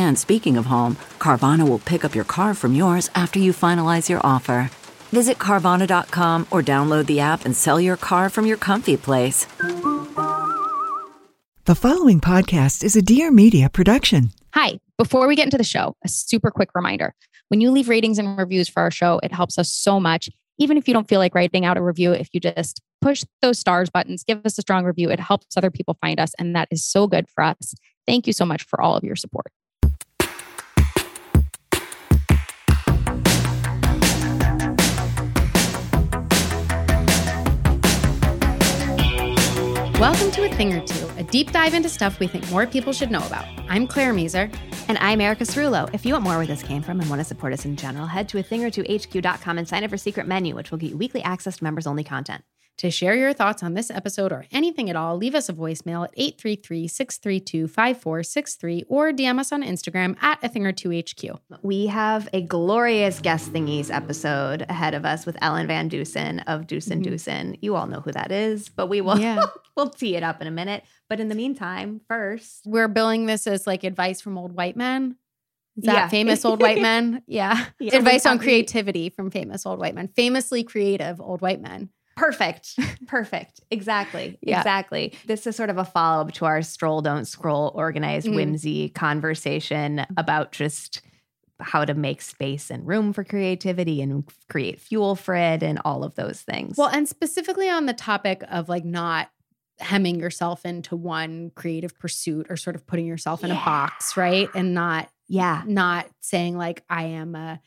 And speaking of home, Carvana will pick up your car from yours after you finalize your offer. Visit Carvana.com or download the app and sell your car from your comfy place. The following podcast is a Dear Media production. Hi, before we get into the show, a super quick reminder. When you leave ratings and reviews for our show, it helps us so much. Even if you don't feel like writing out a review, if you just push those stars buttons, give us a strong review, it helps other people find us. And that is so good for us. Thank you so much for all of your support. Welcome to A Thing or Two, a deep dive into stuff we think more people should know about. I'm Claire Meeser. And I'm Erica Cerullo. If you want more where this came from and want to support us in general, head to athingor2hq.com and sign up for Secret Menu, which will get you weekly access to members-only content. To share your thoughts on this episode or anything at all, leave us a voicemail at 833-632-5463 or DM us on Instagram at athingor2hq. We have a glorious Guest Thingies episode ahead of us with Ellen Van Dusen of Dusen Dusen. You all know who that is, but we will we'll tee it up in a minute. But in the meantime, first... We're billing this as like advice from old white men. Is that famous old white men? Yeah. Advice on creativity from famous old white men. Famously creative old white men. Perfect. Exactly. This is sort of a follow-up to our stroll, don't scroll, organized whimsy conversation about just how to make space and room for creativity and create fuel for it and all of those things. Well, and specifically on the topic of like not hemming yourself into one creative pursuit or sort of putting yourself in a box, right? And not saying like, I am a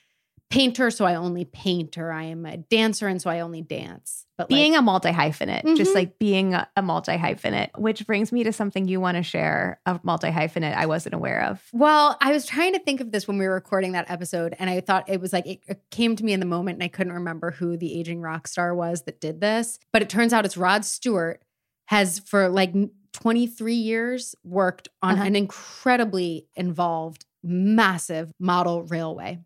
painter, so I only paint, or I am a dancer, and so I only dance. But being a multi-hyphenate, just like being a multi-hyphenate, which brings me to something you want to share, a multi-hyphenate I wasn't aware of. Well, I was trying to think of this when we were recording that episode, and I thought it was like, it came to me in the moment, and I couldn't remember who the aging rock star was that did this. But it turns out it's Rod Stewart has for like 23 years worked on an incredibly involved, massive model railway.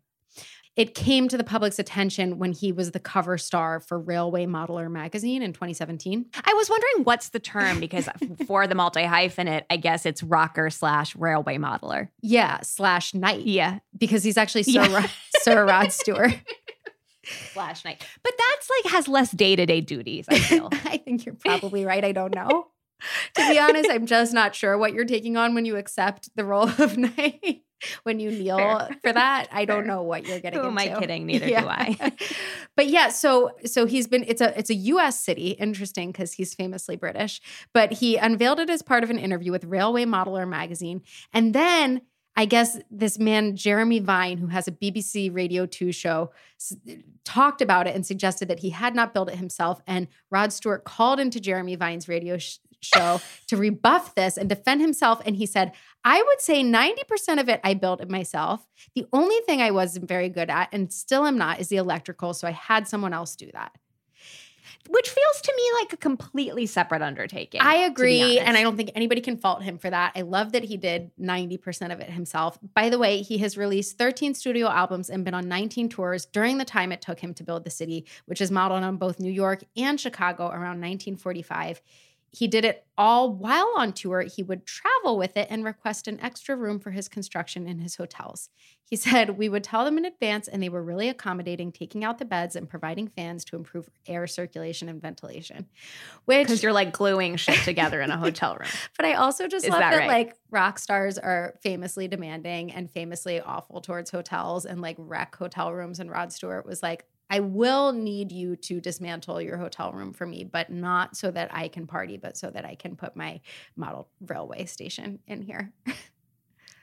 It came to the public's attention when he was the cover star for Railway Modeler magazine in 2017. I was wondering what's the term, because for the multi-hyphenate, I guess it's rocker / railway modeler. Yeah, / knight. Yeah. Because he's actually Sir Rod Stewart. / knight. But that's like has less day-to-day duties, I feel. I think you're probably right. I don't know. To be honest, I'm just not sure what you're taking on when you accept the role of knight. When you kneel for that, I don't know what you're getting into. Who am I kidding? Neither do I. But yeah, so he's been, it's a U.S. city. Interesting, because he's famously British. But he unveiled it as part of an interview with Railway Modeler magazine. And then I guess this man, Jeremy Vine, who has a BBC Radio 2 show, talked about it and suggested that he had not built it himself. And Rod Stewart called into Jeremy Vine's radio show to rebuff this and defend himself. And he said, I would say 90% of it I built it myself. The only thing I wasn't very good at and still am not is the electrical. So I had someone else do that. Which feels to me like a completely separate undertaking. I agree. And I don't think anybody can fault him for that. I love that he did 90% of it himself. By the way, he has released 13 studio albums and been on 19 tours during the time it took him to build the city, which is modeled on both New York and Chicago around 1945. He did it all while on tour. He would travel with it and request an extra room for his construction in his hotels. He said, we would tell them in advance, and they were really accommodating, taking out the beds and providing fans to improve air circulation and ventilation. Because you're like gluing shit together in a hotel room. But I also just love that, right? Like rock stars are famously demanding and famously awful towards hotels and like wreck hotel rooms. And Rod Stewart was like, I will need you to dismantle your hotel room for me, but not so that I can party, but so that I can put my model railway station in here.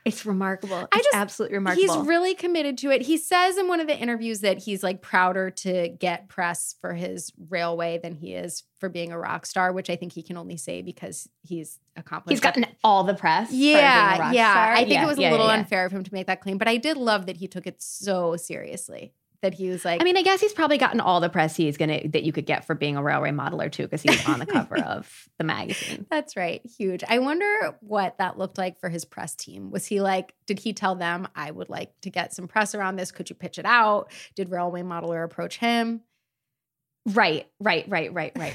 It's remarkable. It's absolutely remarkable. He's really committed to it. He says in one of the interviews that he's like prouder to get press for his railway than he is for being a rock star, which I think he can only say because he's accomplished. He's gotten all the press. Yeah, for being a rock star. I think it was a little unfair of him to make that claim, but I did love that he took it so seriously. That he was like, I mean, I guess he's probably gotten all the press that you could get for being a railway modeler too, because he was on the cover of the magazine. That's right, huge. I wonder what that looked like for his press team. Was he like, did he tell them, I would like to get some press around this? Could you pitch it out? Did Railway Modeler approach him? Right.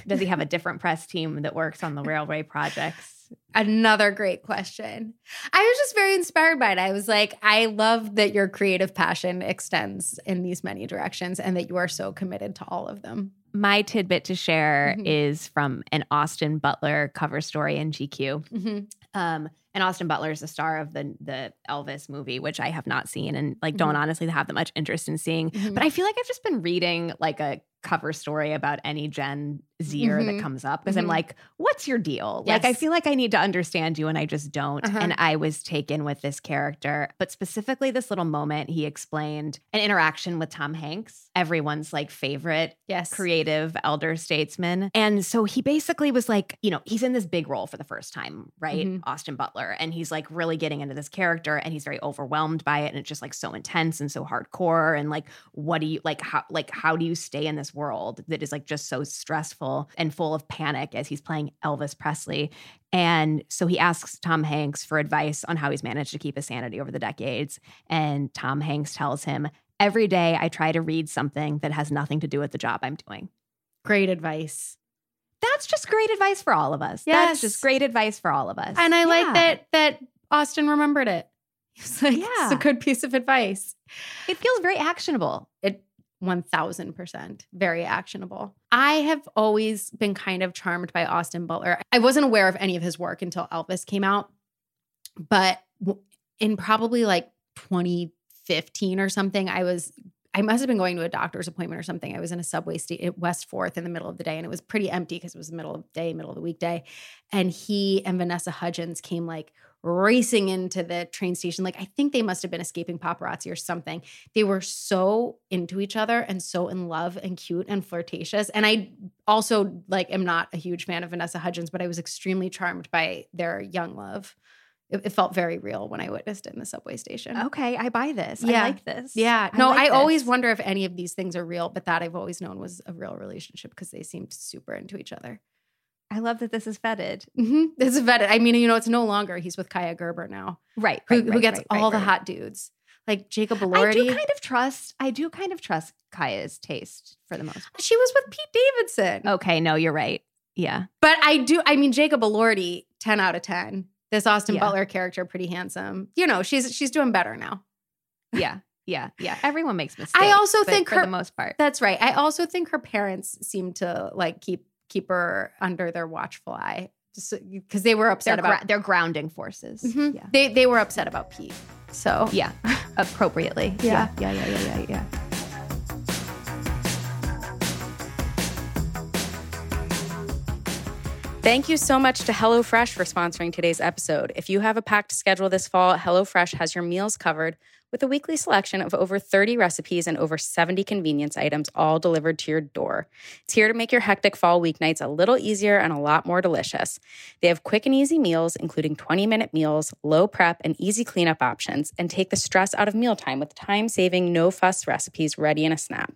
Does he have a different press team that works on the railway projects? Another great question. I was just very inspired by it. I was like, I love that your creative passion extends in these many directions and that you are so committed to all of them. My tidbit to share is from an Austin Butler cover story in GQ. And Austin Butler is the star of the Elvis movie, which I have not seen and like don't honestly have that much interest in seeing. But I feel like I've just been reading like a cover story about any Gen Zer that comes up because I'm like, what's your deal? Yes. Like, I feel like I need to understand you and I just don't. And I was taken with this character, but specifically this little moment he explained an interaction with Tom Hanks, everyone's like favorite creative elder statesman. And so he basically was like, you know, he's in this big role for the first time, right? Austin Butler. And he's like really getting into this character and he's very overwhelmed by it. And it's just like so intense and so hardcore. And like, what do you like, how do you stay in this world that is like just so stressful and full of panic as he's playing Elvis Presley? And so he asks Tom Hanks for advice on how he's managed to keep his sanity over the decades. And Tom Hanks tells him, every day I try to read something that has nothing to do with the job I'm doing. Great advice. That's just great advice for all of us. Yes. That's just great advice for all of us. And I like that Austin remembered it. He was like, it's a good piece of advice. It feels very actionable. 1,000%. Very actionable. I have always been kind of charmed by Austin Butler. I wasn't aware of any of his work until Elvis came out, but in probably like 2015 or something, I must have been going to a doctor's appointment or something. I was in a subway at West 4th in the middle of the day, and it was pretty empty because it was the middle of the weekday. And he and Vanessa Hudgens came like racing into the train station. Like, I think they must have been escaping paparazzi or something. They were so into each other and so in love and cute and flirtatious. And I also like am not a huge fan of Vanessa Hudgens, but I was extremely charmed by their young love. It felt very real when I witnessed it in the subway station. Okay, I buy this. Yeah. I like this. Yeah. I always wonder if any of these things are real, but that I've always known was a real relationship because they seemed super into each other. I love that this is vetted. This is vetted. I mean, you know, it's no longer he's with Kaya Gerber now. Who gets all the hot dudes. Like Jacob Elordi. I do kind of trust Kaya's taste for the most part. She was with Pete Davidson. Okay, no, you're right. Yeah. But Jacob Elordi, 10 out of 10. This Austin Butler character, pretty handsome. You know, she's doing better now. Yeah. Everyone makes mistakes. I also think for the most part. That's right. I also think her parents seem to like keep her under their watchful eye because they were upset about their grounding forces. Yeah. They were upset about Pete. So yeah, appropriately. Yeah. Thank you so much to HelloFresh for sponsoring today's episode. If you have a packed schedule this fall, HelloFresh has your meals covered with a weekly selection of over 30 recipes and over 70 convenience items all delivered to your door. It's here to make your hectic fall weeknights a little easier and a lot more delicious. They have quick and easy meals, including 20-minute meals, low prep, and easy cleanup options, and take the stress out of mealtime with time-saving, no-fuss recipes ready in a snap.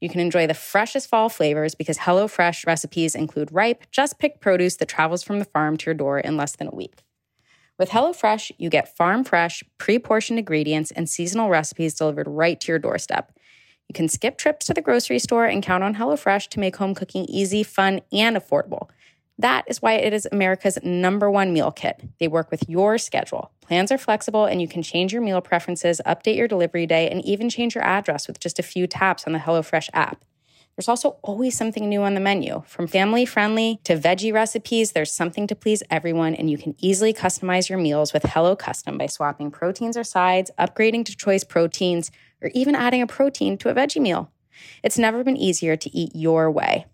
You can enjoy the freshest fall flavors because HelloFresh recipes include ripe, just-picked produce that travels from the farm to your door in less than a week. With HelloFresh, you get farm-fresh, pre-portioned ingredients and seasonal recipes delivered right to your doorstep. You can skip trips to the grocery store and count on HelloFresh to make home cooking easy, fun, and affordable. That is why it is America's #1 meal kit. They work with your schedule. Plans are flexible and you can change your meal preferences, update your delivery day, and even change your address with just a few taps on the HelloFresh app. There's also always something new on the menu. From family-friendly to veggie recipes, there's something to please everyone, and you can easily customize your meals with Hello Custom by swapping proteins or sides, upgrading to choice proteins, or even adding a protein to a veggie meal. It's never been easier to eat your way.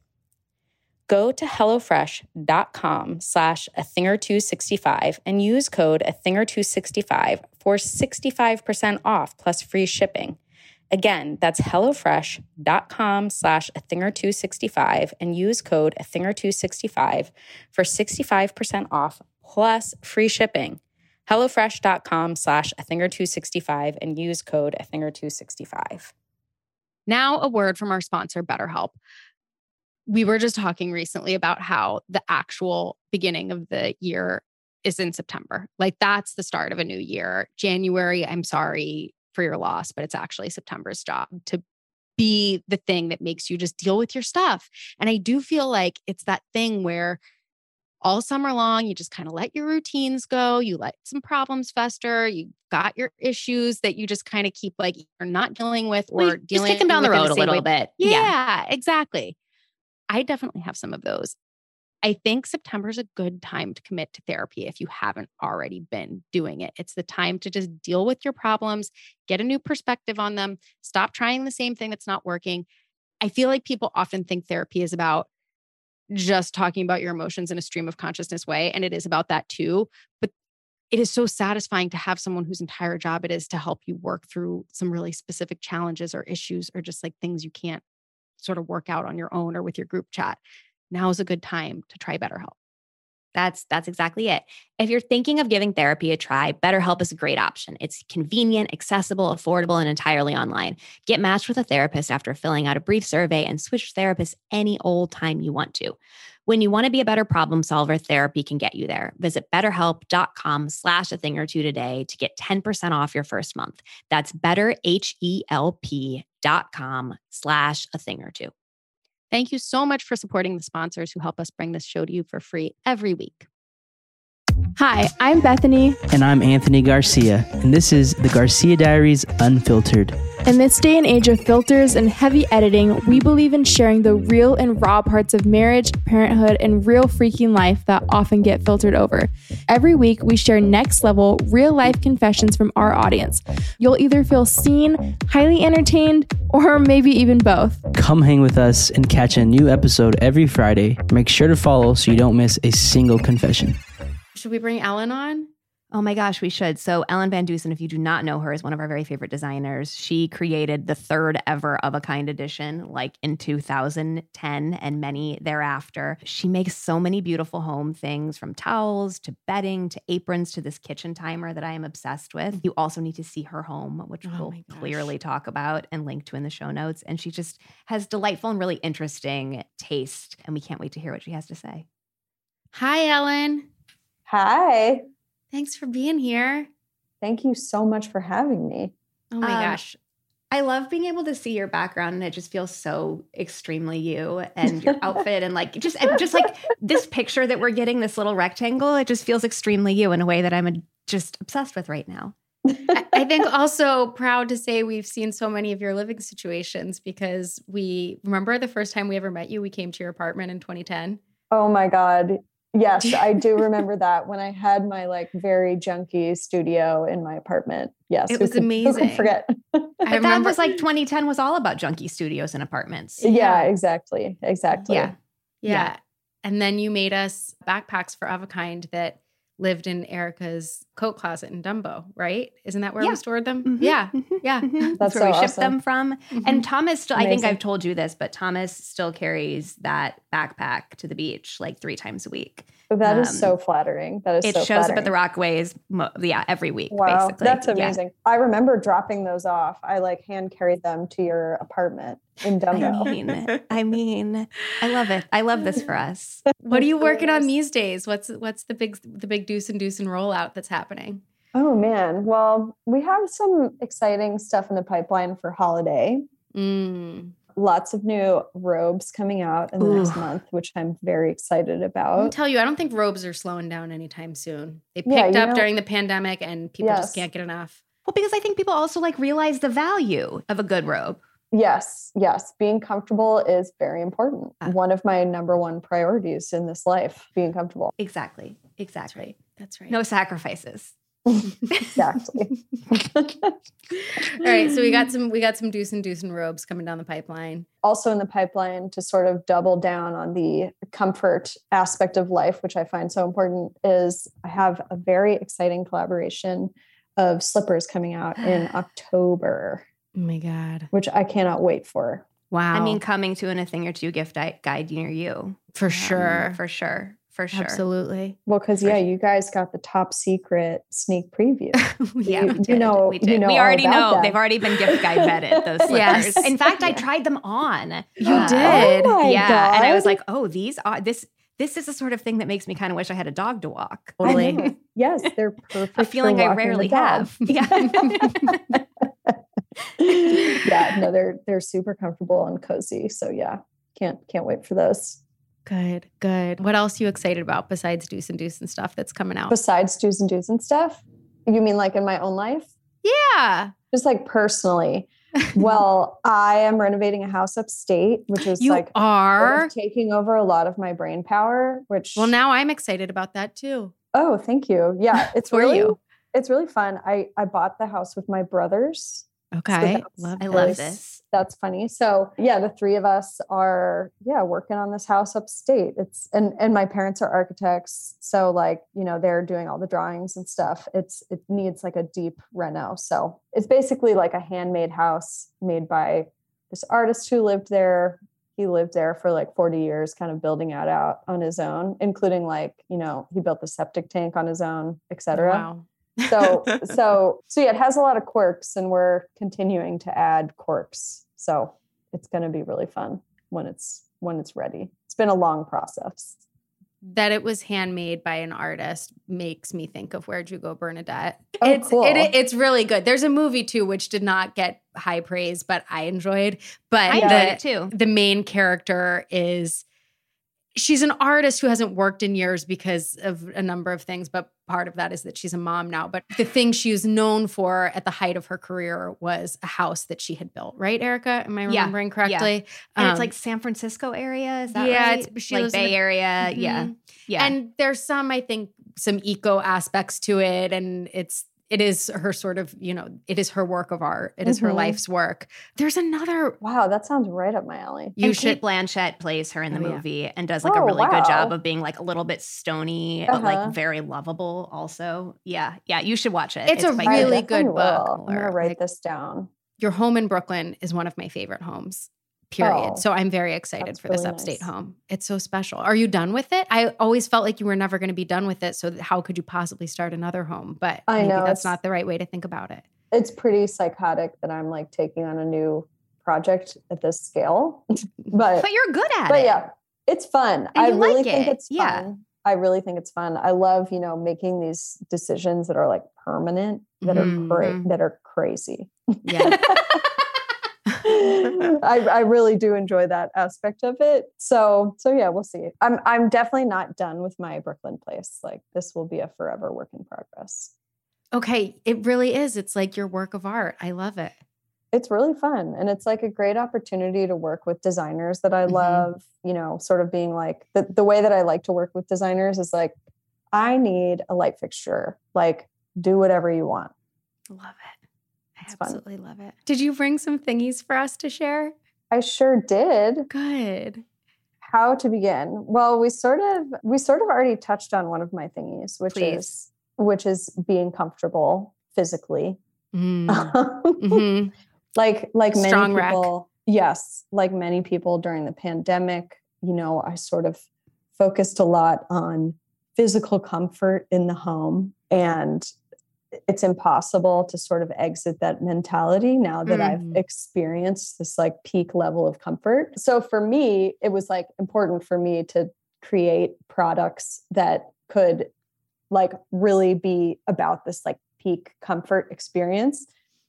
Go to hellofresh.com/athingor265 and use code athingor265 for 65% off plus free shipping. Again, that's hellofresh.com/athingor265 and use code athingor265 for 65% off plus free shipping. hellofresh.com/athingor265 and use code athingor265. Now a word from our sponsor, BetterHelp. We were just talking recently about how the actual beginning of the year is in September. Like, that's the start of a new year. January, I'm sorry for your loss, but it's actually September's job to be the thing that makes you just deal with your stuff. And I do feel like it's that thing where all summer long, you just kind of let your routines go. You let some problems fester. You got your issues that you just kind of keep, like, you're not dealing with, or just kick them down the road a little bit. Yeah, exactly. I definitely have some of those. I think September is a good time to commit to therapy if you haven't already been doing it. It's the time to just deal with your problems, get a new perspective on them, stop trying the same thing that's not working. I feel like people often think therapy is about just talking about your emotions in a stream of consciousness way, and it is about that too. But it is so satisfying to have someone whose entire job it is to help you work through some really specific challenges or issues, or just like things you can't sort of work out on your own or with your group chat. Now is a good time to try BetterHelp. That's exactly it. If you're thinking of giving therapy a try, BetterHelp is a great option. It's convenient, accessible, affordable, and entirely online. Get matched with a therapist after filling out a brief survey and switch therapists any old time you want to. When you want to be a better problem solver, therapy can get you there. Visit betterhelp.com/athingor2 today to get 10% off your first month. That's betterhelp.com/athingor2. Thank you so much for supporting the sponsors who help us bring this show to you for free every week. Hi, I'm Bethany. And I'm Anthony Garcia. And this is the Garcia Diaries Unfiltered. In this day and age of filters and heavy editing, we believe in sharing the real and raw parts of marriage, parenthood, and real freaking life that often get filtered over. Every week, we share next-level, real-life confessions from our audience. You'll either feel seen, highly entertained, or maybe even both. Come hang with us and catch a new episode every Friday. Make sure to follow so you don't miss a single confession. Should we bring Ellen on? Oh my gosh, we should. So Ellen Van Dusen, if you do not know her, is one of our very favorite designers. She created the third ever Of A Kind edition, like in 2010, and many thereafter. She makes so many beautiful home things, from towels to bedding to aprons to this kitchen timer that I am obsessed with. You also need to see her home, which we'll clearly talk about and link to in the show notes. And she just has delightful and really interesting taste. And we can't wait to hear what she has to say. Hi, Ellen. Hi. Thanks for being here. Thank you so much for having me. Oh my gosh. I love being able to see your background, and it just feels so extremely you, and your outfit, and like just like this picture that we're getting, this little rectangle, it just feels extremely you in a way that I'm just obsessed with right now. I think also proud to say we've seen so many of your living situations, because we remember the first time we ever met you, we came to your apartment in 2010. Oh my God. Yes, I do remember that, when I had my like very junky studio in my apartment. Yes. It was amazing. Who could forget? That was like 2010 was all about junky studios and apartments. Yeah, exactly. Exactly. Yeah. And then you made us backpacks for Of A Kind that lived in Erica's coat closet in Dumbo, right? Isn't that where we stored them? Mm-hmm. Yeah. Mm-hmm. Yeah. Mm-hmm. That's where we shipped them from. Mm-hmm. And Thomas still, I think I've told you this, but Thomas still carries that backpack to the beach like 3 times a week. That is so flattering. That is so flattering. It shows up at the Rockaways every week, wow, basically. That's amazing. Yeah. I remember dropping those off. I like hand carried them to your apartment in Dumbo. I mean, I love it. I love this for us. What are you working on these days? What's the big Dusen Dusen rollout that's happening? Oh man. Well, we have some exciting stuff in the pipeline for holiday. lots of new robes coming out in the next month, which I'm very excited about. I'll tell you, I don't think robes are slowing down anytime soon. They picked up during the pandemic and people just can't get enough. Well, because I think people also like realize the value of a good robe. Yes. Yes. Being comfortable is very important. One of my number one priorities in this life, being comfortable. Exactly. That's right. No sacrifices. Exactly. All right. So we got some Dusen Dusen robes coming down the pipeline. Also in the pipeline to sort of double down on the comfort aspect of life, which I find so important, is I have a very exciting collaboration of slippers coming out in October. Oh my God. Which I cannot wait for. Wow. I mean, coming to in a thing or two gift guide near you. For sure. Absolutely. Well, because you guys got the top secret sneak preview. We did. We already know. That. They've already been gift guide vetted, those slippers. Yes. In fact, I tried them on. You did? Oh my God. And I was like, this is the sort of thing that makes me kind of wish I had a dog to walk. Totally. Yes, they're perfect. A feeling I rarely have. Yeah. They're super comfortable and cozy. So can't wait for those. Good. What else are you excited about besides Dusen Dusen stuff that's coming out? Besides Dusen Dusen stuff? You mean like in my own life? Yeah. Just like personally. Well, I am renovating a house upstate, which is taking over a lot of my brain power, which. Well, now I'm excited about that too. Oh, thank you. Yeah. It's it's really fun. I bought the house with my brothers. Okay. So I love this. That's funny. So the three of us are, working on this house upstate. It's, and my parents are architects. So they're doing all the drawings and stuff. It needs like a deep reno. So it's basically like a handmade house made by this artist who lived there. He lived there for like 40 years, kind of building it out on his own, including he built the septic tank on his own, et cetera. Wow. So it has a lot of quirks and we're continuing to add quirks. So it's going to be really fun when it's ready. It's been a long process. That it was handmade by an artist makes me think of Where'd You Go, Bernadette. Oh, cool. It's really good. There's a movie too, which did not get high praise, but I enjoyed. But I enjoyed it too. The main character is... She's an artist who hasn't worked in years because of a number of things, but part of that is that she's a mom now. But the thing she was known for at the height of her career was a house that she had built. Right, Erica? Am I remembering correctly? Yeah. And it's like San Francisco area, is that right? Yeah, it's like Bay Area. Mm-hmm. Yeah. And there's some eco aspects to it, and it is her sort of, it is her work of art. It is her life's work. There's another. Wow, that sounds right up my alley. Kate Blanchett plays her in the movie and does a really good job of being like a little bit stony, but like very lovable also. Yeah. Yeah. You should watch it. It's a really good book. I'm going to write this down. Your home in Brooklyn is one of my favorite homes. Period. Oh, so I'm very excited for this upstate home. It's so special. Are you done with it? I always felt like you were never going to be done with it. So how could you possibly start another home? But maybe that's not the right way to think about it. It's pretty psychotic that I'm like taking on a new project at this scale. But you're good at it. But yeah, it's fun. I really think it's fun. I really think it's fun. I love, making these decisions that are like permanent, that are crazy. Yeah. I really do enjoy that aspect of it. So we'll see. I'm definitely not done with my Brooklyn place. Like this will be a forever work in progress. Okay. It really is. It's like your work of art. I love it. It's really fun. And it's like a great opportunity to work with designers that I love, sort of being like the way that I like to work with designers is like, I need a light fixture, like do whatever you want. Love it. Absolutely love it. Did you bring some thingies for us to share? I sure did. Good. How to begin? Well, we sort of already touched on one of my thingies, which is being comfortable physically. Mm. Mm-hmm. Like strong many people. Rack. Yes, like many people during the pandemic, I sort of focused a lot on physical comfort in the home, and it's impossible to sort of exit that mentality now that I've experienced this like peak level of comfort. So for me, it was like important for me to create products that could like really be about this like peak comfort experience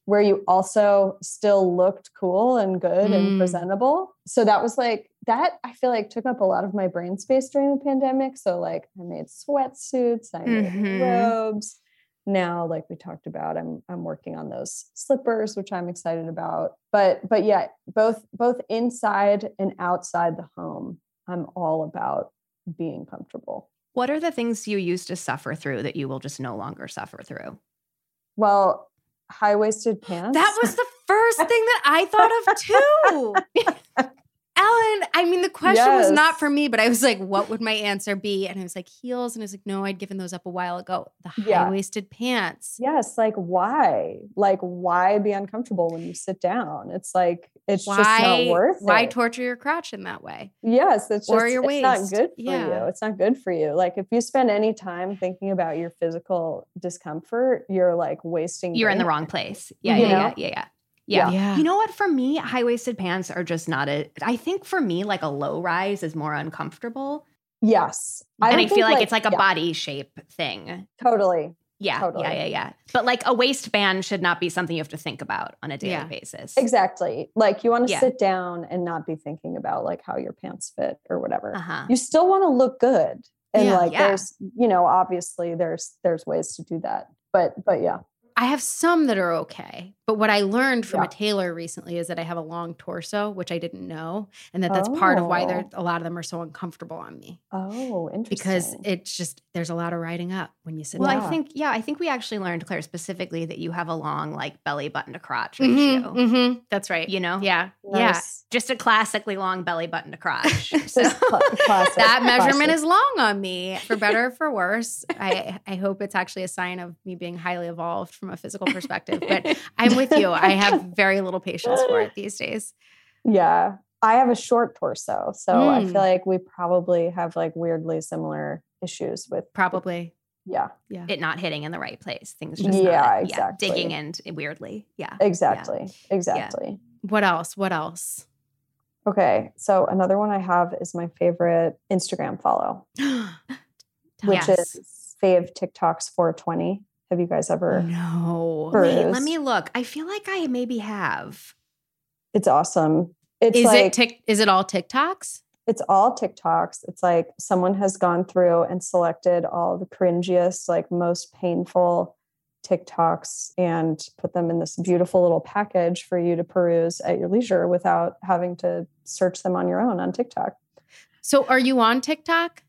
where you also still looked cool and good and presentable. So that was like, that I feel like took up a lot of my brain space during the pandemic. So like I made sweatsuits, I made robes. Now, like we talked about, I'm working on those slippers, which I'm excited about. But yeah, both inside and outside the home, I'm all about being comfortable. What are the things you used to suffer through that you will just no longer suffer through? Well, high-waisted pants. That was the first thing that I thought of too. Ellen, I mean, the question was not for me, but I was like, what would my answer be? And I was like, heels. And I was like, no, I'd given those up a while ago. The high-waisted pants. Yes. Like, why? Like, why be uncomfortable when you sit down? It's like, it's just not worth it. Why torture your crotch in that way? Yes. It's just, your waist. It's not good for you. It's not good for you. Like, if you spend any time thinking about your physical discomfort, you're like wasting. You're in the wrong place. Yeah. You know what? For me, high-waisted pants are just not I think for me, like a low rise is more uncomfortable. Yes. And I feel like it's like a body shape thing. Totally. Yeah. Totally. Yeah. But like a waistband should not be something you have to think about on a daily basis. Exactly. Like you want to sit down and not be thinking about like how your pants fit or whatever. Uh-huh. You still want to look good. And there's, you know, obviously there's ways to do that. But yeah. I have some that are okay, but what I learned from a tailor recently is that I have a long torso, which I didn't know, and that's part of why a lot of them are so uncomfortable on me. Oh, interesting. Because it's just, there's a lot of riding up when you sit down. Well, I think we actually learned, Claire, specifically that you have a long, like, belly button to crotch ratio. Mm-hmm. That's right. You know? Yeah. Nice. Yeah. Just a classically long belly button to crotch. So that measurement is long on me, for better or for worse. I hope it's actually a sign of me being highly evolved from a physical perspective, but I'm with you. I have very little patience for it these days. Yeah. I have a short torso, so I feel like we probably have like weirdly similar issues with probably. Yeah. It not hitting in the right place. Things just exactly. Digging in weirdly. Yeah. Exactly. Yeah. What else? Okay. So another one I have is my favorite Instagram follow, which is Favetiktoks420. Have you guys ever? No. Wait, let me look. I feel like I maybe have. It's awesome. Is it all TikToks? It's all TikToks. It's like someone has gone through and selected all the cringiest, like most painful TikToks and put them in this beautiful little package for you to peruse at your leisure without having to search them on your own on TikTok. So are you on TikTok?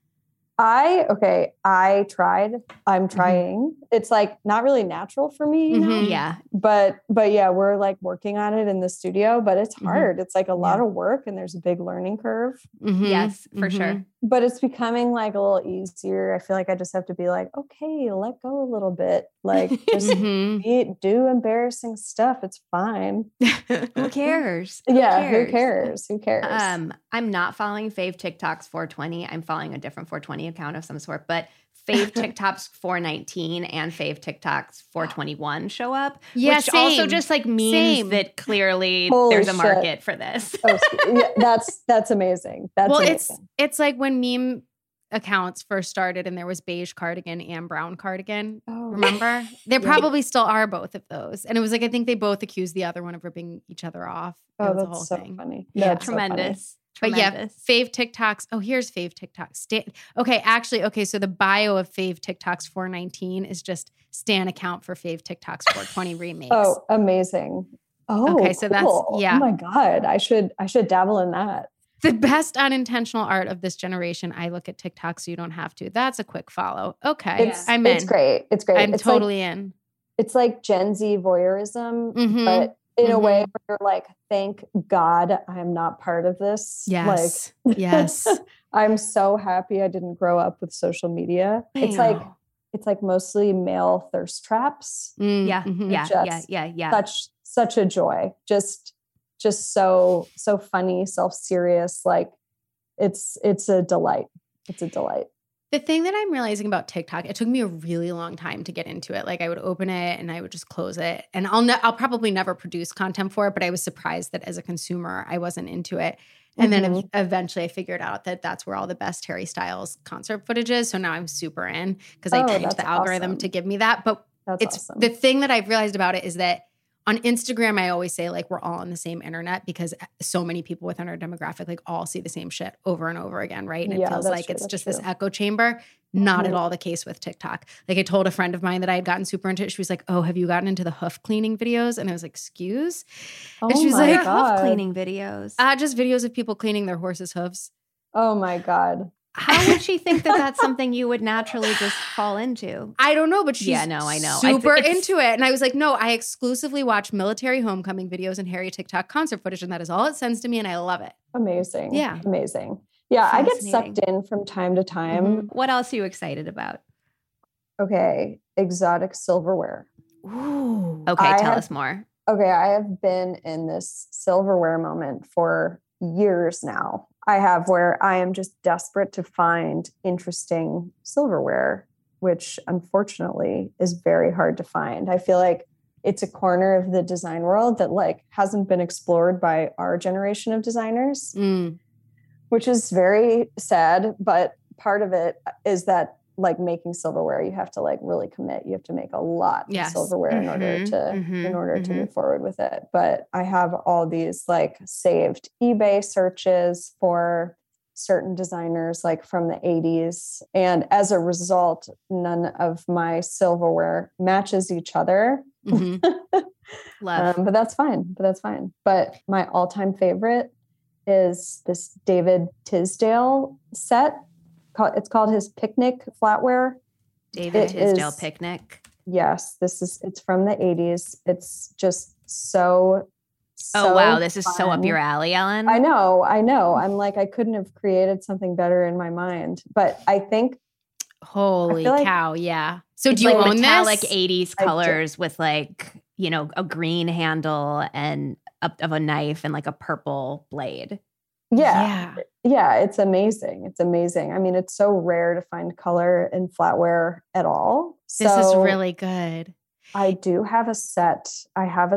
I'm trying. Mm-hmm. It's like not really natural for me. Mm-hmm. Now, yeah. But yeah, we're like working on it in the studio, but it's hard. Mm-hmm. It's like a lot of work and there's a big learning curve. Mm-hmm. Yes, for sure. But it's becoming like a little easier. I feel like I just have to be like, okay, let go a little bit. Like just do embarrassing stuff. It's fine. Who cares? Who cares? I'm not following Fave TikToks 420. I'm following a different 420 account of some sort, but Fave TikToks 419 and Fave TikToks 421 show up, which also just like means that clearly there's a market for this. Oh, yeah, that's amazing. It's like when meme accounts first started and there was beige cardigan and brown cardigan. Oh. Remember? There probably still are both of those. And it was like, I think they both accused the other one of ripping each other off. Oh, that's the whole thing. Funny. Yeah, tremendous. So funny. But yeah, Fave TikToks. Oh, here's Fave TikToks. Okay. So the bio of Fave TikToks 419 is just Stan account for Fave TikToks 420 remakes. Oh, amazing. Oh, okay. So cool. That's yeah. Oh my God, I should dabble in that. The best unintentional art of this generation. I look at TikTok, so you don't have to. That's a quick follow. Okay, I'm in. It's great. It's great. I'm totally in. It's like Gen Z voyeurism, but. In a way where you're like, thank God I'm not part of this. Yes. Like, yes. I'm so happy I didn't grow up with social media. It's like mostly male thirst traps. Yeah. Such a joy. Just so funny, self-serious. Like it's a delight. It's a delight. The thing that I'm realizing about TikTok, it took me a really long time to get into it. Like I would open it and I would just close it, and I'll probably never produce content for it. But I was surprised that as a consumer, I wasn't into it. And then eventually I figured out that that's where all the best Harry Styles concert footage is. So now I'm super in because I trained the algorithm to give me that. But that's awesome. The thing that I've realized about it is that on Instagram, I always say, like, we're all on the same internet because so many people within our demographic, like, all see the same shit over and over again, right? And it feels like it's just this echo chamber. Not at all the case with TikTok. Like, I told a friend of mine that I had gotten super into it. She was like, oh, have you gotten into the hoof cleaning videos? And I was like, excuse? And she was like, hoof cleaning videos? Just videos of people cleaning their horses' hooves. Oh, my God. How would she think that that's something you would naturally just fall into? I don't know, but she's super into it. And I was like, no, I exclusively watch military homecoming videos and Harry TikTok concert footage, and that is all it sends to me, and I love it. Amazing. Yeah. Amazing. Yeah, I get sucked in from time to time. Mm-hmm. What else are you excited about? Okay, exotic silverware. Ooh. Okay, tell us more. Okay, I have been in this silverware moment for years now. I have where I am just desperate to find interesting silverware, which unfortunately is very hard to find. I feel like it's a corner of the design world that like hasn't been explored by our generation of designers, which is very sad. But part of it is that like making silverware, you have to like really commit. You have to make a lot of silverware in order to move forward with it. But I have all these like saved eBay searches for certain designers like from the 80s. And as a result, none of my silverware matches each other. Mm-hmm. Love. But that's fine. But my all-time favorite is this David Tisdale set. It's called his Picnic flatware. David Tisdale Picnic. Yes, it's from the 80s. It's just so wow, this is fun. So up your alley, Ellen. I know. I'm like, I couldn't have created something better in my mind. But I think holy cow, yeah. So do you like own metallic this? 80s colors with like, you know, a green handle and of a knife and like a purple blade. Yeah, it's amazing. It's amazing. I mean, it's so rare to find color in flatware at all. This is really good. I do have a set. I have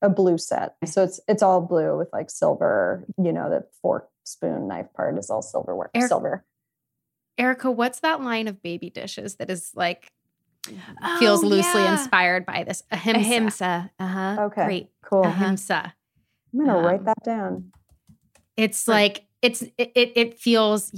a blue set. So it's all blue with like silver, you know, the fork, spoon, knife part is all silverware. Erica, what's that line of baby dishes that is like feels loosely inspired by this? Ahimsa. Uh-huh. Okay. Great. Cool. Ahimsa. I'm going to write that down. It's like it feels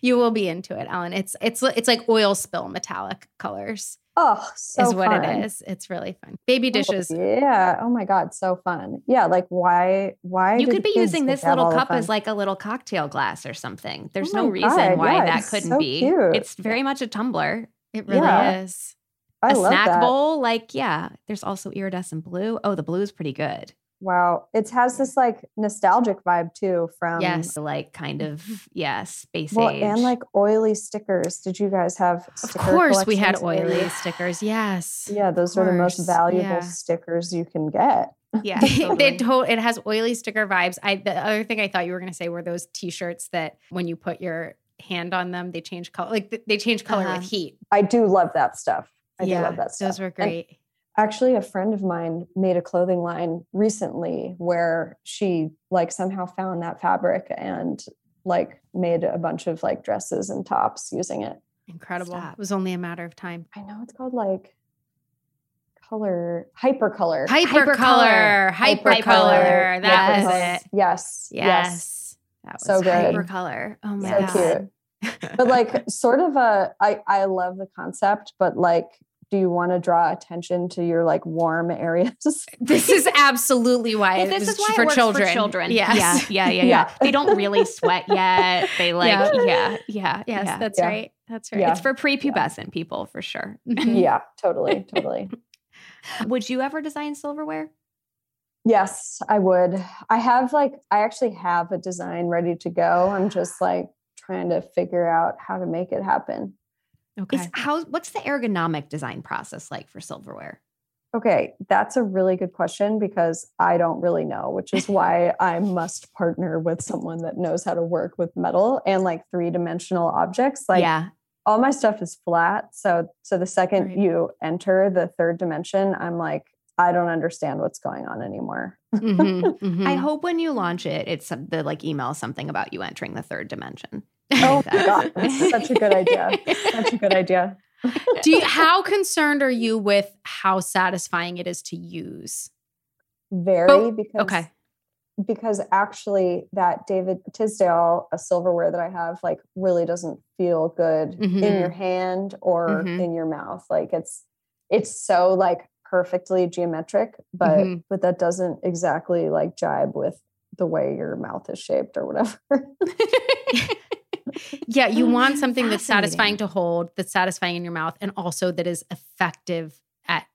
you will be into it, Ellen. It's like oil spill metallic colors. Oh, so fun. Is what it is. It's really fun. Baby dishes. Oh, yeah. Oh my God, so fun. Yeah, like why you could be using this little cup as like a little cocktail glass or something. There's no reason why that couldn't be. Cute. It's very much a tumbler. It really is. I love that. A snack bowl, like there's also iridescent blue. Oh, the blue is pretty good. Wow. It has this like nostalgic vibe too from like kind of space age. And like oily stickers. Did you guys have sticker collections? Of course we had oily stickers. Yes. Yeah, those are the most valuable stickers you can get. Yeah. Totally. It has oily sticker vibes. The other thing I thought you were going to say were those t-shirts that when you put your hand on them, they change color. Like they change color with heat. I do love that stuff. Those were great. Actually, a friend of mine made a clothing line recently where she like somehow found that fabric and like made a bunch of like dresses and tops using it. Incredible. Stop. It was only a matter of time. I know it's called like Hyper Color. That was it. Yes. That was so good. Hyper Color. Oh my God. So cute. But like sort of I love the concept, but like, do you want to draw attention to your like warm areas? This is absolutely why it works for children. Yes. Yeah. They don't really sweat yet. They like, That's right. That's right. Yeah. It's for prepubescent people for sure. Yeah, totally. Would you ever design silverware? Yes, I would. I actually have a design ready to go. I'm just like trying to figure out how to make it happen. Okay. What's the ergonomic design process like for silverware? Okay, that's a really good question because I don't really know, which is why I must partner with someone that knows how to work with metal and like three-dimensional objects. Like all my stuff is flat. So the second you enter the third dimension, I'm like, I don't understand what's going on anymore. I hope when you launch it, it's the like email something about you entering the third dimension. Oh my God, that's such a good idea. How concerned are you with how satisfying it is to use? Because actually that David Tisdale, a silverware that I have, like really doesn't feel good in your hand or in your mouth. Like it's so like perfectly geometric, but that doesn't exactly like jibe with the way your mouth is shaped or whatever. Yeah. You want something that's satisfying to hold, that's satisfying in your mouth, and also that is effective at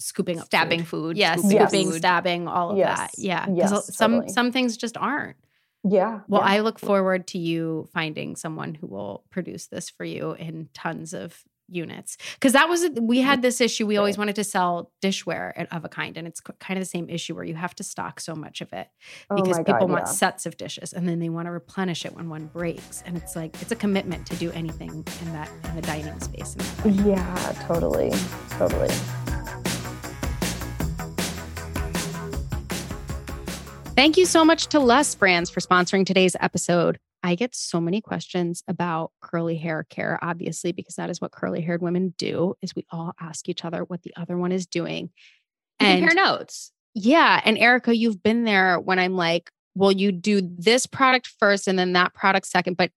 scooping up food. Yes. Stabbing, all of that. Yeah. Yes, some things just aren't. Yeah. Well, I look forward to you finding someone who will produce this for you in tons of units. Because we had this issue. We always wanted to sell dishware at Of A Kind, and it's kind of the same issue where you have to stock so much of it because people want sets of dishes, and then they want to replenish it when one breaks. And it's like, it's a commitment to do anything in the dining space. Yeah, totally. Totally. Thank you so much to Lush Brands for sponsoring today's episode. I get so many questions about curly hair care, obviously, because that is what curly-haired women do, is we all ask each other what the other one is doing. And compare notes. Yeah. And Erica, you've been there when I'm like, well, you do this product first and then that product second, but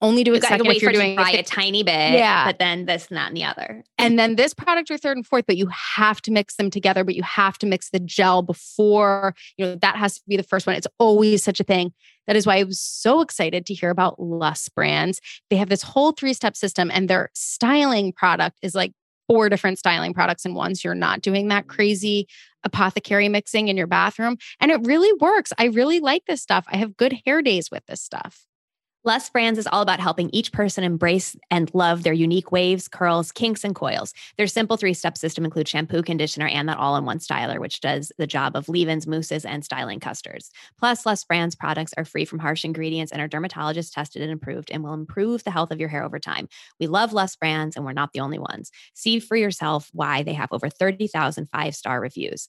only do it second if you're doing it a tiny bit. Yeah. But then this and that and the other. And then this product or third and fourth, but you have to mix them together, but you have to mix the gel before, that has to be the first one. It's always such a thing. That is why I was so excited to hear about Lush Brands. They have this whole 3-step system, and their styling product is like 4 different styling products in one. So you're not doing that crazy apothecary mixing in your bathroom. And it really works. I really like this stuff. I have good hair days with this stuff. Lush Brands is all about helping each person embrace and love their unique waves, curls, kinks, and coils. Their simple 3-step system includes shampoo, conditioner, and that all-in-one styler, which does the job of leave-ins, mousses, and styling custards. Plus, Lush Brands products are free from harsh ingredients and are dermatologist tested and approved, and will improve the health of your hair over time. We love Lush Brands, and we're not the only ones. See for yourself why they have over 30,000 5-star reviews.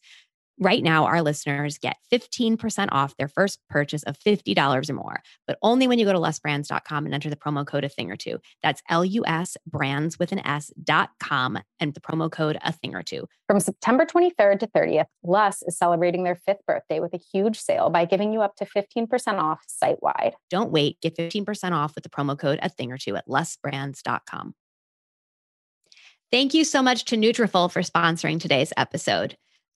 Right now, our listeners get 15% off their first purchase of $50 or more, but only when you go to lushbrands.com and enter the promo code a thing or two. That's LUSbrands.com and the promo code a thing or two. From September 23rd to 30th, Lush is celebrating their 5th birthday with a huge sale by giving you up to 15% off site-wide. Don't wait. Get 15% off with the promo code a thing or two at lushbrands.com. Thank you so much to Nutrafol for sponsoring today's episode.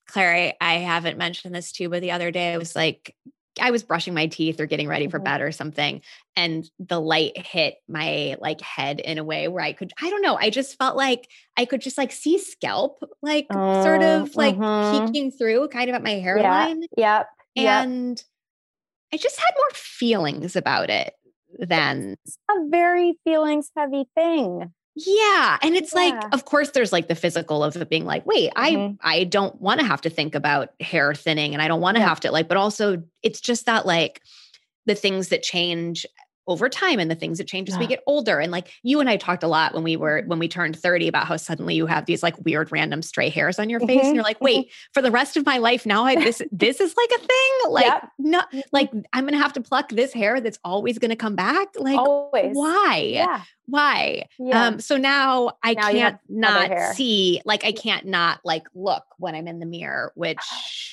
Claire, I haven't mentioned this too, but the other day I was brushing my teeth or getting ready for bed or something, and the light hit my head in a way where I just felt like I could just see scalp, sort of peeking through kind of at my hairline. Yeah, yep. And I just had more feelings about it than a very feelings heavy thing. Yeah. And it's of course there's the physical of it being wait, I don't want to have to think about hair thinning, and I don't want to have to but also it's just that the things that change over time and the things that change as we get older. And you and I talked a lot when we turned 30 about how suddenly you have these weird random stray hairs on your face and you're wait, for the rest of my life now this is a thing. No, I'm going to have to pluck this hair that's always going to come back. Always. Why? Yeah. Why? Yeah. So now can't not see, I can't not look when I'm in the mirror, which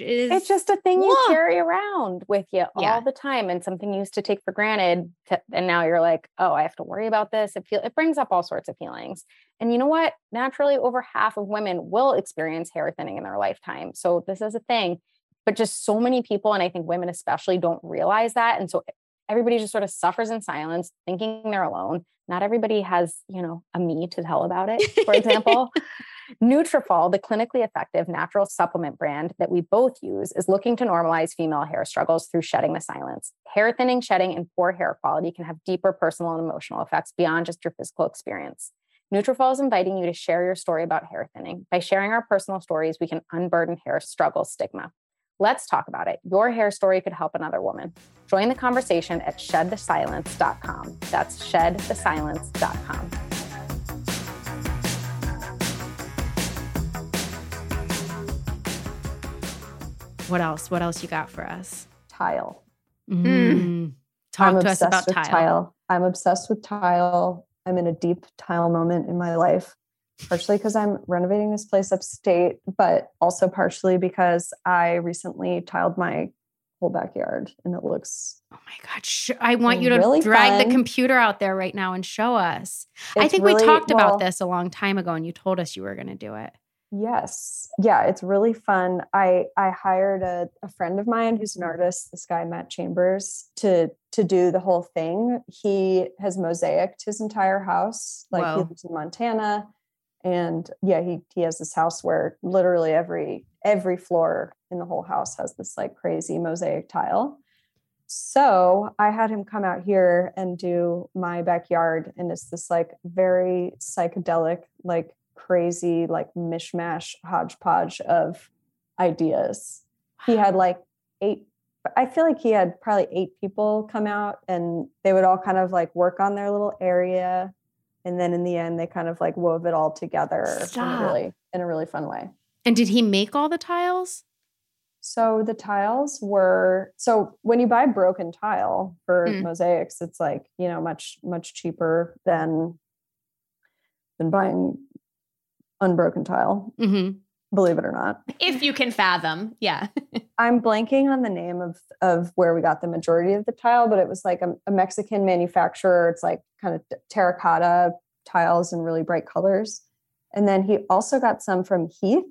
is... It's just a thing you carry around with you all the time, and something you used to take for granted. And now you're I have to worry about this. It brings up all sorts of feelings. And you know what? Naturally, over half of women will experience hair thinning in their lifetime. So this is a thing, but just so many people, and I think women especially, don't realize that. And so everybody just sort of suffers in silence, thinking they're alone. Not everybody has, a me to tell about it. For example, Nutrafol, the clinically effective natural supplement brand that we both use, is looking to normalize female hair struggles through shedding the silence. Hair thinning, shedding, and poor hair quality can have deeper personal and emotional effects beyond just your physical experience. Nutrafol is inviting you to share your story about hair thinning. By sharing our personal stories, we can unburden hair struggle stigma. Let's talk about it. Your hair story could help another woman. Join the conversation at shedthesilence.com. That's shedthesilence.com. What else you got for us? Tile. Mm. Talk to us about tile. I'm obsessed with tile. I'm in a deep tile moment in my life. partially because I'm renovating this place upstate, but also partially because I recently tiled my whole backyard and it looks oh my god! I want you to really drag fun. The computer out there right now and show us. It's I think really, we talked about this a long time ago and you told us you were going to do it. Yes. Yeah, it's really fun. I hired a friend of mine who's an artist, this guy, Matt Chambers, to do the whole thing. He has mosaiced his entire house. Like Whoa. He lives in Montana. And yeah, he has this house where literally every floor in the whole house has this like crazy mosaic tile. So I had him come out here and do my backyard. And it's this like very psychedelic, like crazy, like mishmash hodgepodge of ideas. He had like eight people come out and they would all kind of like work on their little area. And then in the end, they kind of like wove it all together in a really fun way. And did he make all the tiles? So the tiles were, so when you buy broken tile for mosaics, it's like, you know, much, much cheaper than buying unbroken tile, believe it or not. If you can fathom. Yeah. I'm blanking on the name of where we got the majority of the tile, but it was like a Mexican manufacturer. It's like kind of terracotta tiles in really bright colors. And then he also got some from Heath.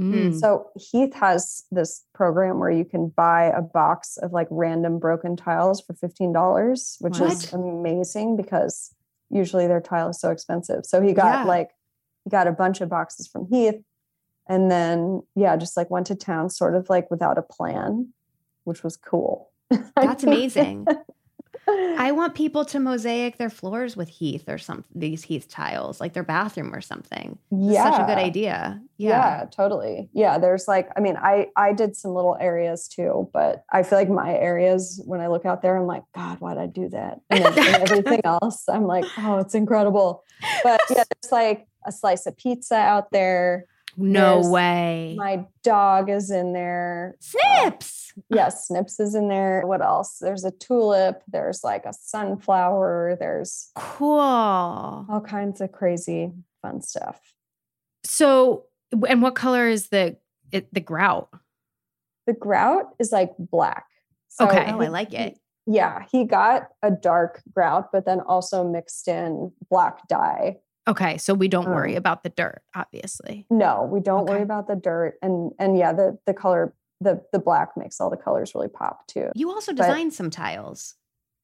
Mm. So Heath has this program where you can buy a box of like random broken tiles for $15, which is amazing because usually their tile is so expensive. So he got a bunch of boxes from Heath and then, just like went to town sort of like without a plan, which was cool. That's amazing. I want people to mosaic their floors with Heath or some these Heath tiles, like their bathroom or something. Yeah. Such a good idea. Yeah, totally. Yeah. There's like, I mean, I did some little areas too, but I feel like my areas, when I look out there, I'm like, God, why'd I do that? And then everything else, I'm like, oh, it's incredible. But yeah, there's like a slice of pizza out there. No There's, way. My dog is in there. Snips. Snips is in there. What else? There's a tulip. There's like a sunflower. There's cool. All kinds of crazy fun stuff. So, and what color is the grout? The grout is like black. So okay. I like it. Yeah. He got a dark grout, but then also mixed in black dye. Okay, so we don't worry about the dirt, obviously. No, we don't worry about the dirt. And yeah, the color, the black makes all the colors really pop too. You also designed some tiles.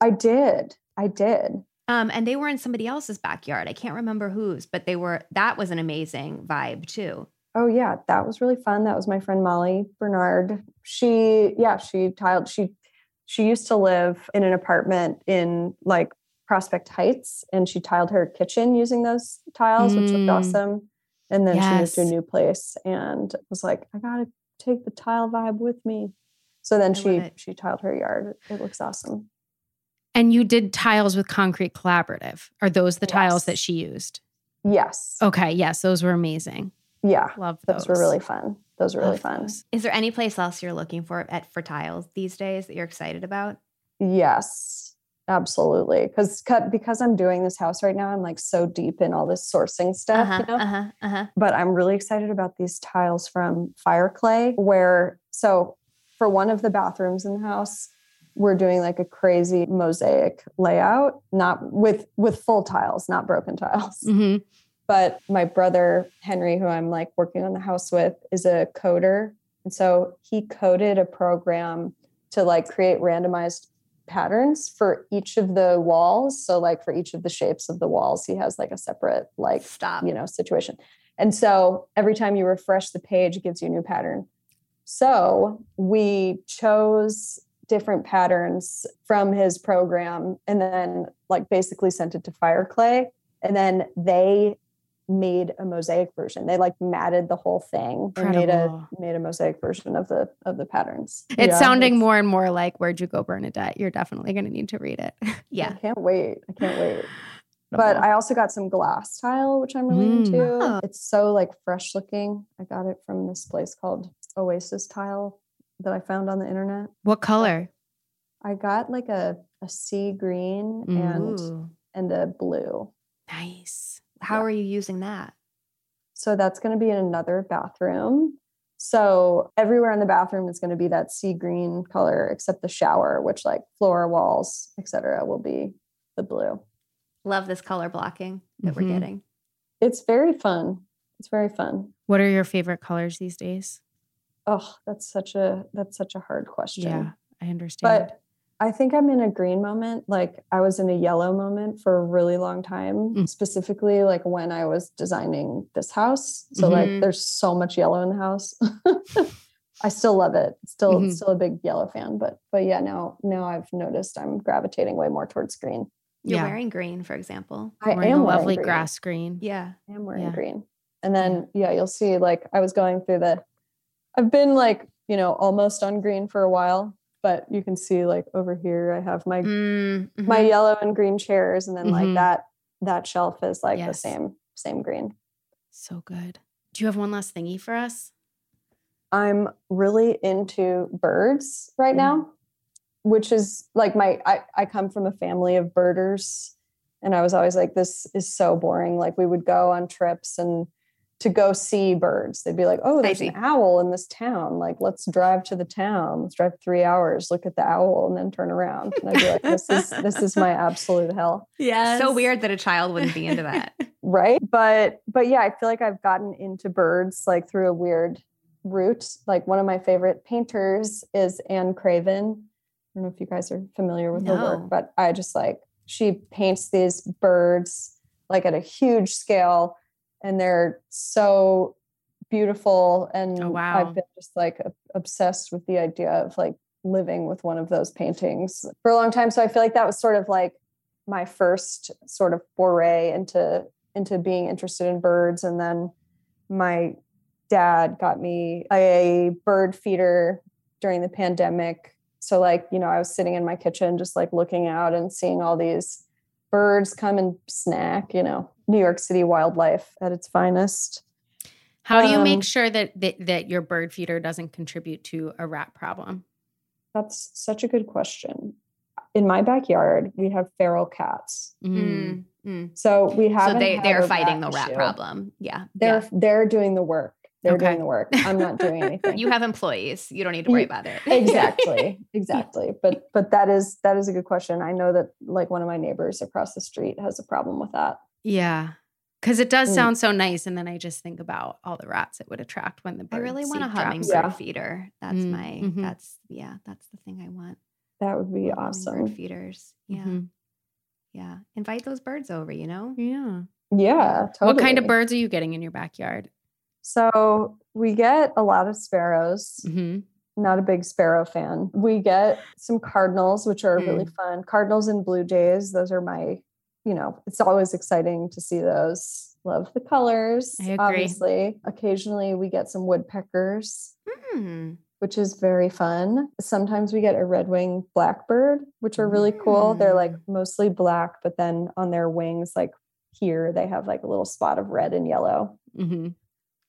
I did. And they were in somebody else's backyard. I can't remember whose, but that was an amazing vibe too. Oh yeah, that was really fun. That was my friend Molly Bernard. She tiled. She used to live in an apartment in like Prospect Heights, and she tiled her kitchen using those tiles, which looked awesome. And then she moved to a new place and was like, I gotta take the tile vibe with me. So then she tiled her yard. It looks awesome. And you did tiles with Concrete Collaborative. Are those the tiles that she used? Yes. Okay. Yes. Those were amazing. Yeah. Love those. Those were really fun. Those were really fun. Is there any place else you're looking for tiles these days that you're excited about? Yes. Absolutely. Because I'm doing this house right now, I'm like so deep in all this sourcing stuff, But I'm really excited about these tiles from Fireclay so for one of the bathrooms in the house, we're doing like a crazy mosaic layout, not with full tiles, not broken tiles. Mm-hmm. But my brother, Henry, who I'm like working on the house with, is a coder. And so he coded a program to like create randomized patterns for each of the walls. So like for each of the shapes of the walls, he has like a separate like situation. And so every time you refresh the page, it gives you a new pattern. So we chose different patterns from his program and then like basically sent it to Fireclay. And then they made a mosaic version. They like matted the whole thing and made a mosaic version of the patterns. It's sounding more and more like Where'd You Go, Bernadette? You're definitely going to need to read it. Yeah. I can't wait. But I also got some glass tile, which I'm really into. Oh. It's so like fresh looking. I got it from this place called Oasis Tile that I found on the internet. What color? I got like a sea green and a blue. Nice. How are you using that? So that's going to be in another bathroom. So everywhere in the bathroom is going to be that sea green color, except the shower, which like floor, walls, etc., will be the blue. Love this color blocking that we're getting. It's very fun. It's very fun. What are your favorite colors these days? Oh, that's such a hard question. Yeah, I understand. But I think I'm in a green moment. Like I was in a yellow moment for a really long time, specifically like when I was designing this house. So like there's so much yellow in the house. I still love it. Still a big yellow fan, but yeah, now I've noticed I'm gravitating way more towards green. You're wearing green, for example. I am wearing a lovely grass green. Yeah. I am wearing green. And then, you'll see, like, I was going through I've been like, you know, almost on green for a while, but you can see like over here, I have my, my yellow and green chairs. And then like that shelf is like the same green. So good. Do you have one last thingy for us? I'm really into birds right now. Which is like I come from a family of birders, and I was always like, this is so boring. Like we would go on trips and to go see birds. They'd be like, oh, there's an owl in this town. Like, let's drive to the town. Let's drive 3 hours, look at the owl, and then turn around. And I'd be like, this is my absolute hell. Yeah. So weird that a child wouldn't be into that. Right. But yeah, I feel like I've gotten into birds like through a weird route. Like one of my favorite painters is Anne Craven. I don't know if you guys are familiar with her work, but I just like, she paints these birds like at a huge scale, and they're so beautiful. And I've been just like obsessed with the idea of like living with one of those paintings for a long time. So I feel like that was sort of like my first sort of foray into being interested in birds. And then my dad got me a bird feeder during the pandemic. So like, you know, I was sitting in my kitchen, just like looking out and seeing all these birds come and snack, you know, New York City wildlife at its finest. How do you make sure that your bird feeder doesn't contribute to a rat problem? That's such a good question. In my backyard, we have feral cats. So we haven't. So they are fighting the rat problem. Yeah. They're doing the work. They're doing the work. I'm not doing anything. You have employees. You don't need to worry about it. Exactly. But that is a good question. I know that like one of my neighbors across the street has a problem with that. Yeah. Because it does sound so nice. And then I just think about all the rats it would attract when the birds. I really want a hummingbird feeder. That's that's the thing I want. That would be awesome. Hummingbird feeders. Yeah. Yeah. Invite those birds over, you know? Yeah. Yeah, totally. What kind of birds are you getting in your backyard? So we get a lot of sparrows, not a big sparrow fan. We get some cardinals, which are really fun. Cardinals and blue jays. Those are my, you know, it's always exciting to see those. Love the colors. I agree. Obviously. Occasionally we get some woodpeckers, which is very fun. Sometimes we get a red-winged blackbird, which are really cool. They're like mostly black, but then on their wings, like here, they have like a little spot of red and yellow.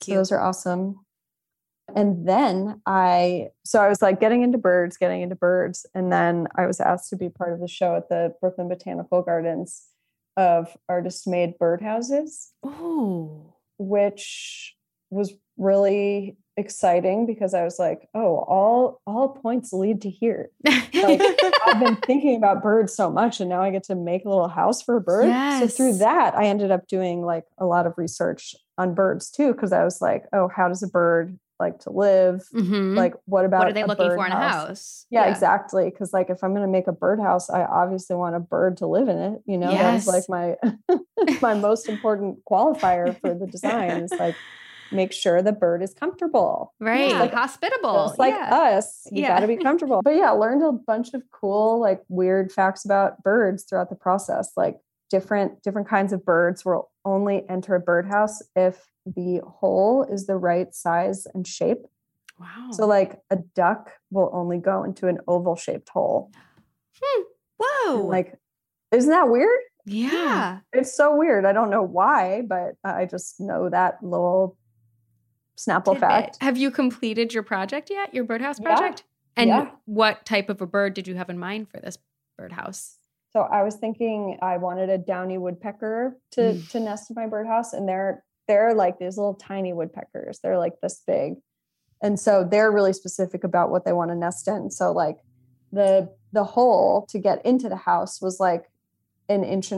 So those are awesome. And then I was like getting into birds. And then I was asked to be part of the show at the Brooklyn Botanical Gardens of artist-made birdhouses, which was really exciting because I was like, oh, all points lead to here. Like, I've been thinking about birds so much, and now I get to make a little house for a bird. Yes. So through that, I ended up doing like a lot of research on birds too, because I was like, oh, how does a bird like to live? Like, what about what are they looking for in a house? Yeah, exactly. Because like, if I'm going to make a birdhouse, I obviously want a bird to live in it. You know, that was like my most important qualifier for the design is like, make sure the bird is comfortable. Right. Yeah. Like hospitable. It's like us. You got to be comfortable. But yeah, learned a bunch of cool, like weird facts about birds throughout the process. Like different kinds of birds will only enter a birdhouse if the hole is the right size and shape. Wow. So like a duck will only go into an oval shaped hole. Whoa. And like, isn't that weird? Yeah. It's so weird. I don't know why, but I just know that little Snapple fact. Have you completed your project yet? Your birdhouse project? Yeah. And what type of a bird did you have in mind for this birdhouse? So I was thinking I wanted a downy woodpecker to nest in my birdhouse, and they're they're like these little tiny woodpeckers. They're like this big. And so they're really specific about what they want to nest in. So like the hole to get into the house was like 1.25 inches,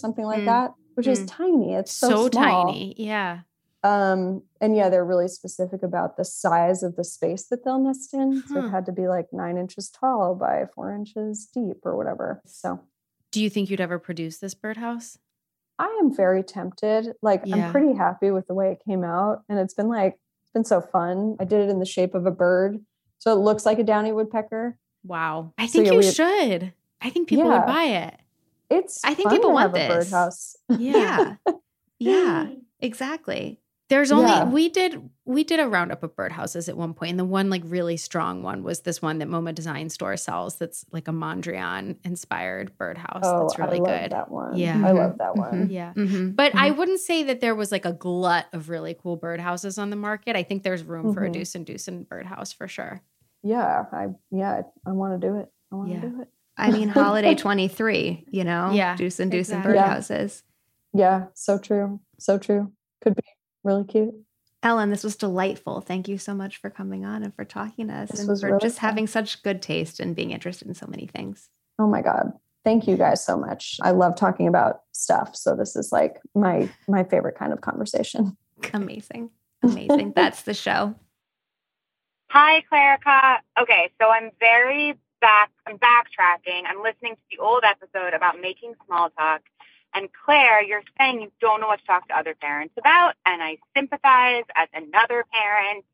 something like that, which is tiny. It's so small. Tiny. Yeah. And yeah, they're really specific about the size of the space that they'll nest in. So it had to be like 9 inches tall by 4 inches deep or whatever. So do you think you'd ever produce this birdhouse? I am very tempted. Like I'm pretty happy with the way it came out, and it's been so fun. I did it in the shape of a bird, so it looks like a downy woodpecker. Wow. I think you should. I think people would buy it. I think people want this birdhouse. Yeah. Yeah, exactly. There's only, we did a roundup of birdhouses at one point, and the one like really strong one was this one that MoMA Design Store sells. That's like a Mondrian inspired birdhouse. Oh, that's really good. That one. Yeah. I love that one. Mm-hmm. Yeah. Mm-hmm. But I wouldn't say that there was like a glut of really cool birdhouses on the market. I think there's room for a Dusen Dusen birdhouse for sure. Yeah. I want to do it. I want to do it. I mean, holiday 23, you know, Dusen Dusen birdhouses. Yeah. So true. So true. Could be. Really cute. Ellen, this was delightful. Thank you so much for coming on and for talking to us and for just having such good taste and being interested in so many things. Oh my God. Thank you guys so much. I love talking about stuff. So this is like my favorite kind of conversation. Amazing. Amazing. That's the show. Hi, Clarica. Okay. So I'm backtracking. I'm listening to the old episode about making small talk. And Claire, you're saying you don't know what to talk to other parents about, and I sympathize as another parent.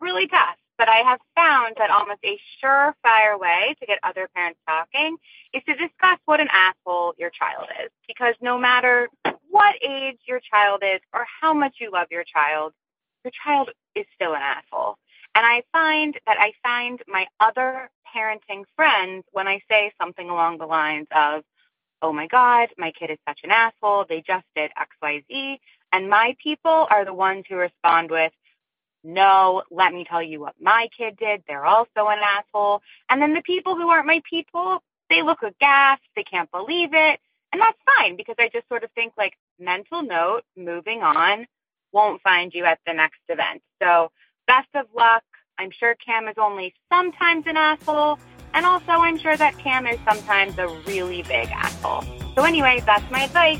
Really tough, but I have found that almost a surefire way to get other parents talking is to discuss what an asshole your child is. Because no matter what age your child is or how much you love your child is still an asshole. And I find that I find my other parenting friends when I say something along the lines of, oh my God, my kid is such an asshole. They just did XYZ. And my people are the ones who respond with, no, let me tell you what my kid did. They're also an asshole. And then the people who aren't my people, they look aghast. They can't believe it. And that's fine, because I just sort of think like, mental note, moving on, won't find you at the next event. So best of luck. I'm sure Cam is only sometimes an asshole. And also, I'm sure that Cam is sometimes a really big asshole. So anyway, that's my advice.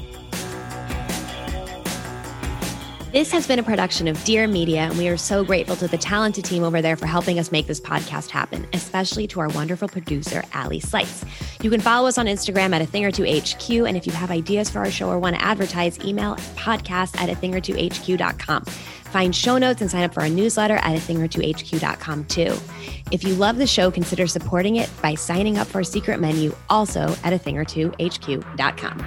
This has been a production of Dear Media, and we are so grateful to the talented team over there for helping us make this podcast happen, especially to our wonderful producer, Allie Slice. You can follow us on Instagram at athingertwohq, and if you have ideas for our show or want to advertise, email podcast@athingertwohq.com. Find show notes and sign up for our newsletter at athingertwohq.com too. If you love the show, consider supporting it by signing up for our secret menu, also at athingertwohq.com.